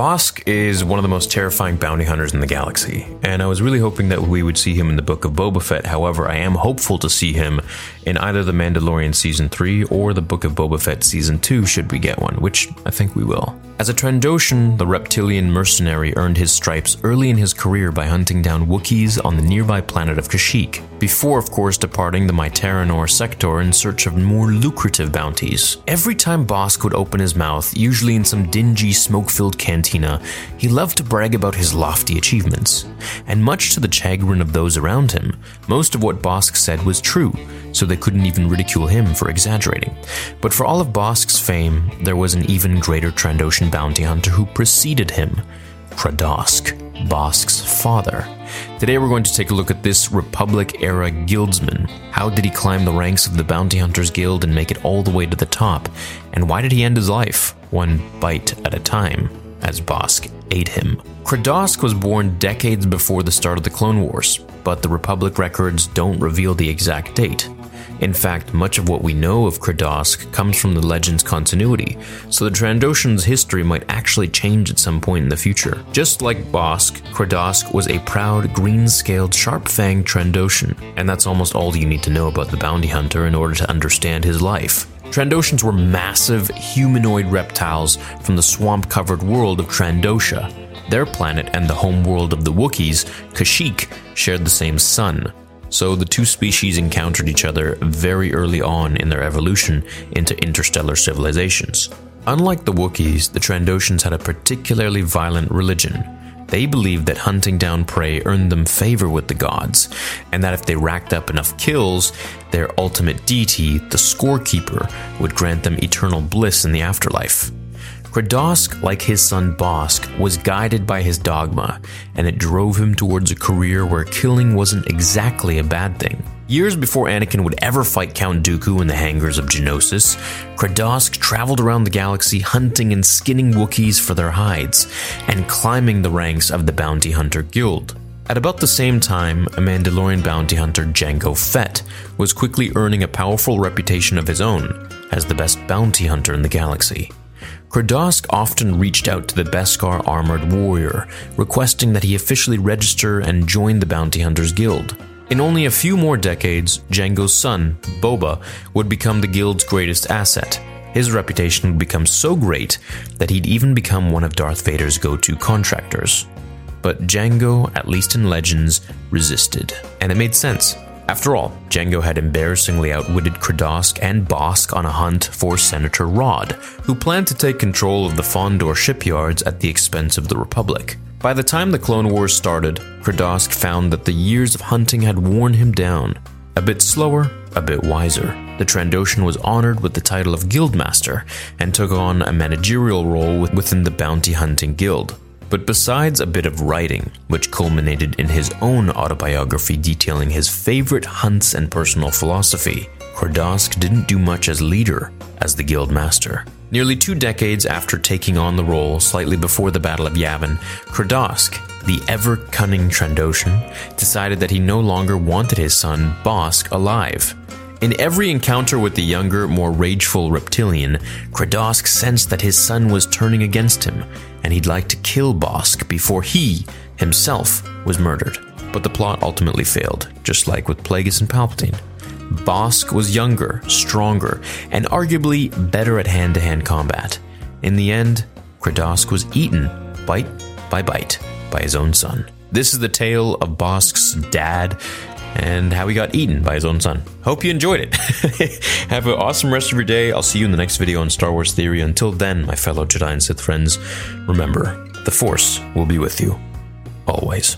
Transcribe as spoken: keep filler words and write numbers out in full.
Bossk is one of the most terrifying bounty hunters in the galaxy, and I was really hoping that we would see him in the Book of Boba Fett. However, I am hopeful to see him in either The Mandalorian Season three or The Book of Boba Fett Season two should we get one, which I think we will. As a Trandoshan, the reptilian mercenary earned his stripes early in his career by hunting down Wookiees on the nearby planet of Kashyyyk, before of course departing the Myteranor sector in search of more lucrative bounties. Every time Bossk would open his mouth, usually in some dingy, smoke-filled cantina, he loved to brag about his lofty achievements. And much to the chagrin of those around him, most of what Bossk said was true, so they couldn't even ridicule him for exaggerating. But for all of Bosk's fame, there was an even greater Trandoshan bounty hunter who preceded him, Cradossk, Bosk's father. Today we're going to take a look at this Republic-era guildsman. How did he climb the ranks of the Bounty Hunters Guild and make it all the way to the top? And why did he end his life, one bite at a time, as Bossk ate him? Cradossk was born decades before the start of the Clone Wars, but the Republic records don't reveal the exact date. In fact, much of what we know of Cradossk comes from the legend's continuity, so the Trandoshan's history might actually change at some point in the future. Just like Bossk, Cradossk was a proud, green-scaled, sharp-fanged Trandoshan, and that's almost all you need to know about the bounty hunter in order to understand his life. Trandoshans were massive, humanoid reptiles from the swamp-covered world of Trandosha. Their planet and the home world of the Wookiees, Kashyyyk, shared the same sun. So the two species encountered each other very early on in their evolution into interstellar civilizations. Unlike the Wookiees, the Trandoshans had a particularly violent religion. They believed that hunting down prey earned them favor with the gods, and that if they racked up enough kills, their ultimate deity, the scorekeeper, would grant them eternal bliss in the afterlife. Cradossk, like his son Bossk, was guided by his dogma, and it drove him towards a career where killing wasn't exactly a bad thing. Years before Anakin would ever fight Count Dooku in the hangars of Geonosis, Cradossk traveled around the galaxy hunting and skinning Wookiees for their hides, and climbing the ranks of the Bounty Hunter Guild. At about the same time, a Mandalorian bounty hunter, Jango Fett, was quickly earning a powerful reputation of his own as the best bounty hunter in the galaxy. Cradossk often reached out to the Beskar armored warrior, requesting that he officially register and join the Bounty Hunters Guild. In only a few more decades, Jango's son, Boba, would become the guild's greatest asset. His reputation would become so great that he'd even become one of Darth Vader's go-to contractors. But Jango, at least in Legends, resisted. And it made sense. After all, Jango had embarrassingly outwitted Cradossk and Bossk on a hunt for Senator Rod, who planned to take control of the Fondor shipyards at the expense of the Republic. By the time the Clone Wars started, Cradossk found that the years of hunting had worn him down. A bit slower, a bit wiser. The Trandoshan was honored with the title of Guildmaster and took on a managerial role within the Bounty Hunting Guild. But besides a bit of writing, which culminated in his own autobiography detailing his favorite hunts and personal philosophy, Cradossk didn't do much as leader, as the guildmaster. Nearly two decades after taking on the role, slightly before the Battle of Yavin, Cradossk, the ever-cunning Trandoshan, decided that he no longer wanted his son, Bossk, alive. In every encounter with the younger, more rageful reptilian, Cradossk sensed that his son was turning against him, and he'd like to kill Bossk before he, himself, was murdered. But the plot ultimately failed, just like with Plagueis and Palpatine. Bossk was younger, stronger, and arguably better at hand-to-hand combat. In the end, Cradossk was eaten, bite by bite, by his own son. This is the tale of Bosk's dad, and how he got eaten by his own son. Hope you enjoyed it. Have an awesome rest of your day. I'll see you in the next video on Star Wars Theory. Until then, my fellow Jedi and Sith friends, remember, the Force will be with you always.